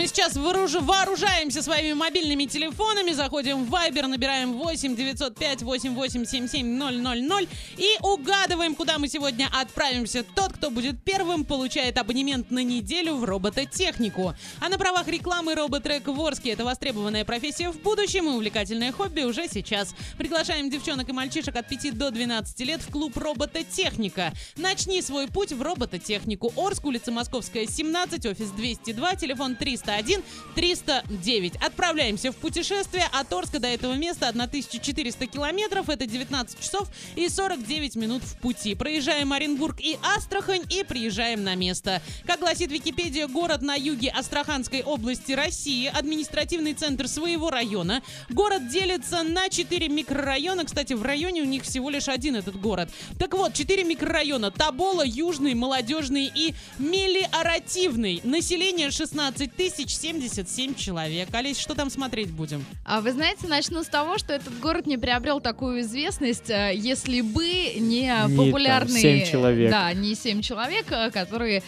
Сейчас вооружаемся своими мобильными телефонами, заходим в Viber, набираем 8-905-88-77-000 и угадываем, куда мы сегодня отправимся. Тот, кто будет первым, получает абонемент на неделю в робототехнику. А на правах рекламы роботрек в Орске. Это востребованная профессия в будущем и увлекательное хобби уже сейчас. Приглашаем девчонок и мальчишек от 5 до 12 лет в клуб робототехника. Начни свой путь в робототехнику. Орск, улица Московская, 17, офис 202, телефон 301-309. Отправляемся в путешествие. От Орска до этого места 1400 километров. Это 19 часов и 49 минут в пути. Проезжаем Оренбург и Астрахань и приезжаем на место. Как гласит Википедия, город на юге Астраханской области России, административный центр своего района. Город делится на 4 микрорайона. Кстати, в районе у них всего лишь один этот город. Так вот, 4 микрорайона: Табола, Южный, Молодежный и Мелиоративный. Население 16 077 человек. Олесь, что там смотреть будем? А вы знаете, начну с того, что этот город не приобрел такую известность, если бы не популярные... 7 человек. Да, не 7 человек, которые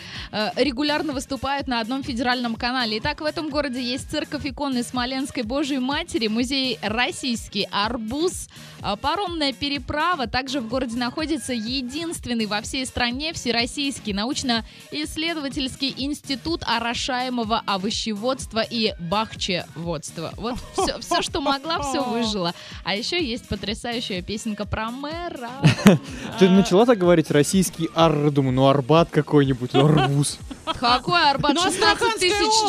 регулярно выступают на одном федеральном канале. Итак, в этом городе есть церковь иконы Смоленской Божьей Матери, музей российский, арбуз, паромная переправа. Также в городе находится единственный во всей стране всероссийский научно-исследовательский институт орошаемого овощеводства и бахчеводства. Вот все, что могла, все выжила. А еще есть потрясающая песенка про мэра. Ты начала так говорить, российский ар, думаю, ну Арбат какой-нибудь, арбуз. Какой Арбат? 16 000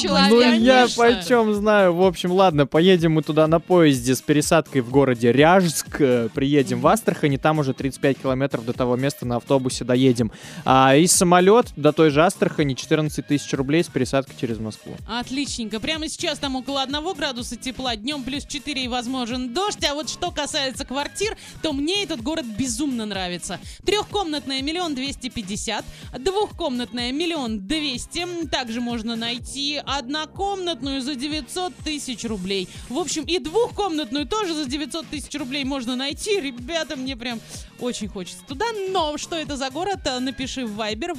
человек. Ну я почем знаю. В общем, ладно, поедем мы туда на поезде с пересадкой в городе Ряжск, приедем в Астрахань, и там уже 35 километров до того места на автобусе доедем. И самолет до той же Астрахани 14 000 рублей с пересадкой через Москву. Отличненько. Прямо сейчас там около 1 градуса тепла, днем +4 и возможен дождь. А вот что касается квартир, то мне этот город безумно нравится. 3-комнатная 1 250 000, 2-комнатная 1 200 000. Также можно найти 1-комнатную за 900 000 рублей. В общем, и 2-комнатную тоже за 900 000 рублей можно найти. Ребята, мне прям очень хочется туда. Но что это за город? Напиши в Viber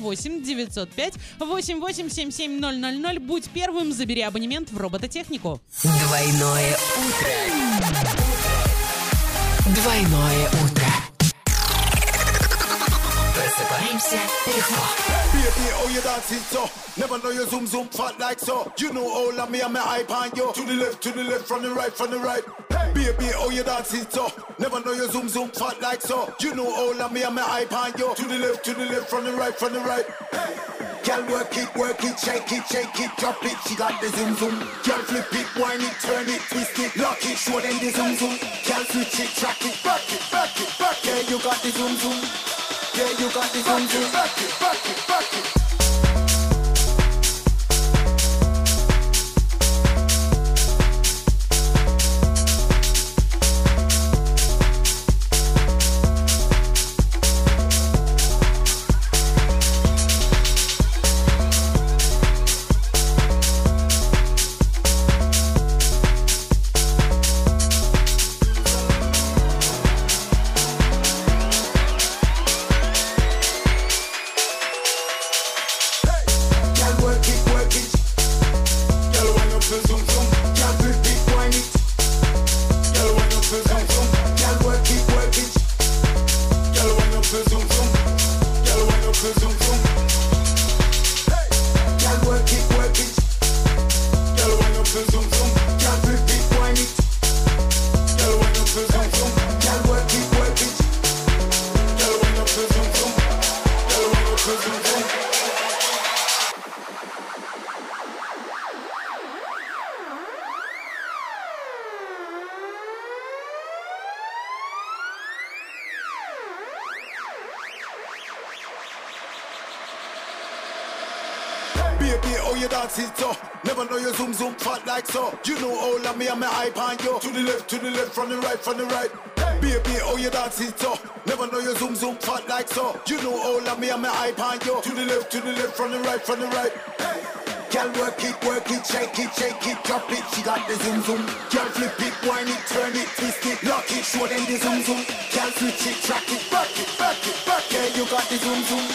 8-905-88-77-000. Будь первым, забери абонемент в робототехнику. Двойное утро. Двойное утро. Просыпаемся легко. Baby, oh you dancing so? Never know you zoom zoom fat like so. You know all of me and my hype on you. To the left, from the right, from the right. Hey. Girl work it, shake it, drop it. She got the zoom zoom. Girl flip it, whine it, turn it, twist it, lock it, show them the zoom zoom. Girl switch it, track it, back it, back it, back it. Yeah, you got the zoom zoom. Yeah, you got the zoom zoom. Back it, back it, back it. Back it. Baby, oh you dancing so? Never know you zoom zoom fat like so. You know all of me and my hype on you. To the left, from the right hey. Baby, oh you dancing so? Never know you zoom zoom fat like so. You know all of me and my hype on you. To the left, from the right hey. Girl work it, shake it, drop it. She got the zoom zoom. Girl flip it, whine it, turn it, twist it, lock it, show them the zoom zoom. Girl switch it, track it, back it, back it, back it. Yeah, you got the zoom zoom.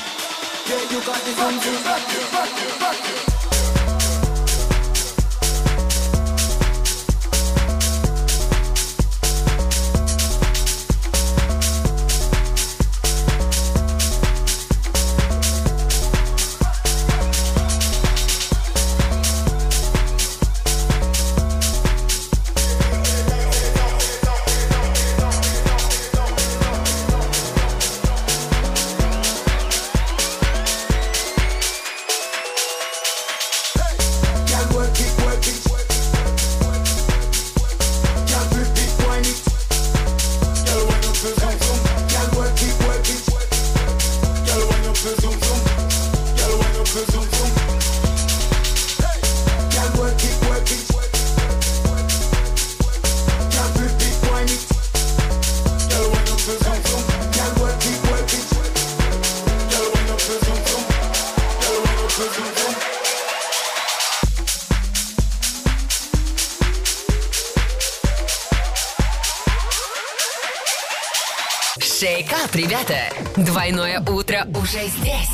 Шейкап, ребята! Двойное утро уже здесь!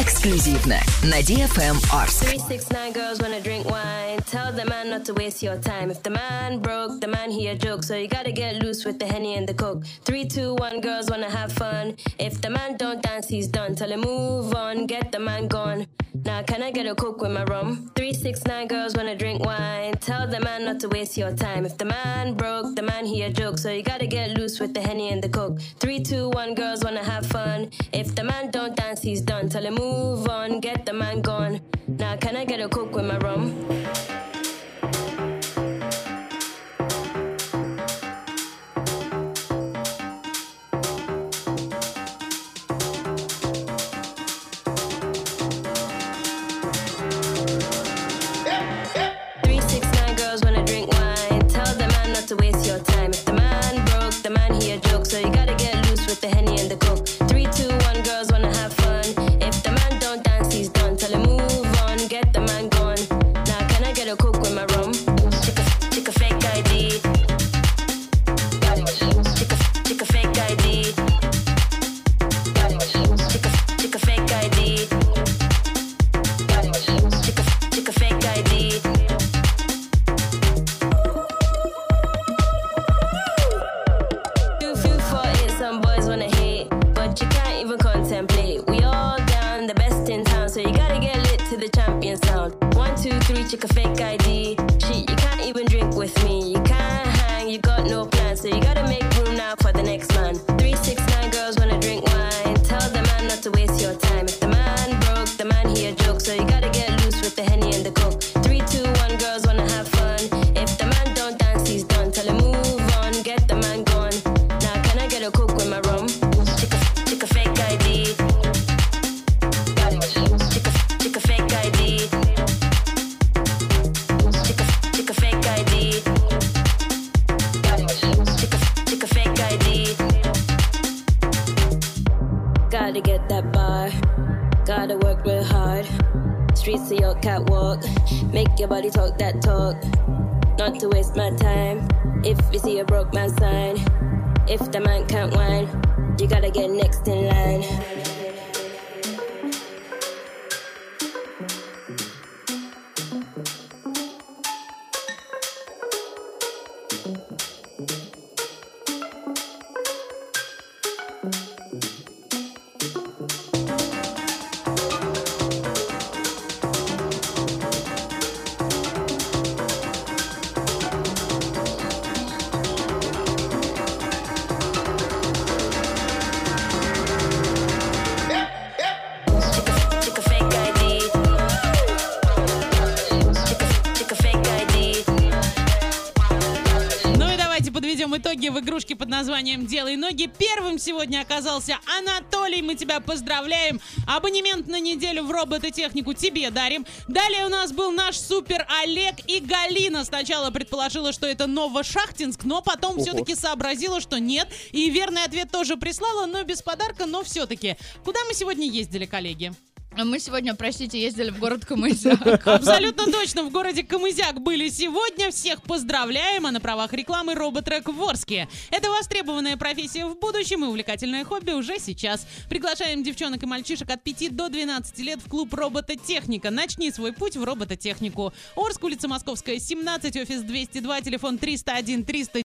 Эксклюзивно на DFM Орск. Now, can I get a coke with my rum? 369 girls wanna drink wine. Tell the man not to waste your time. If the man broke, the man he a joke. So you gotta get loose with the henny and the coke. 321 girls wanna have fun. If the man don't dance, he's done. Tell him move on, get the man gone. Now, can I get a coke with my rum? В игрушке под названием «Делай ноги» первым сегодня оказался Анатолий. Мы тебя поздравляем. Абонемент на неделю в робототехнику тебе дарим. Далее у нас был наш супер Олег и Галина. Сначала предположила, что это Новошахтинск, но потом все-таки сообразила, что нет. И верный ответ тоже прислала, но без подарка, но все-таки. Куда мы сегодня ездили, коллеги? Мы сегодня, простите, ездили в город Камызяк. Абсолютно точно, в городе Камызяк были сегодня. Всех поздравляем, а на правах рекламы роботрек в Орске. Это востребованная профессия в будущем и увлекательное хобби уже сейчас. Приглашаем девчонок и мальчишек от 5 до 12 лет в клуб «Робототехника». Начни свой путь в робототехнику. Орск, улица Московская, 17, офис 202, телефон 301 300.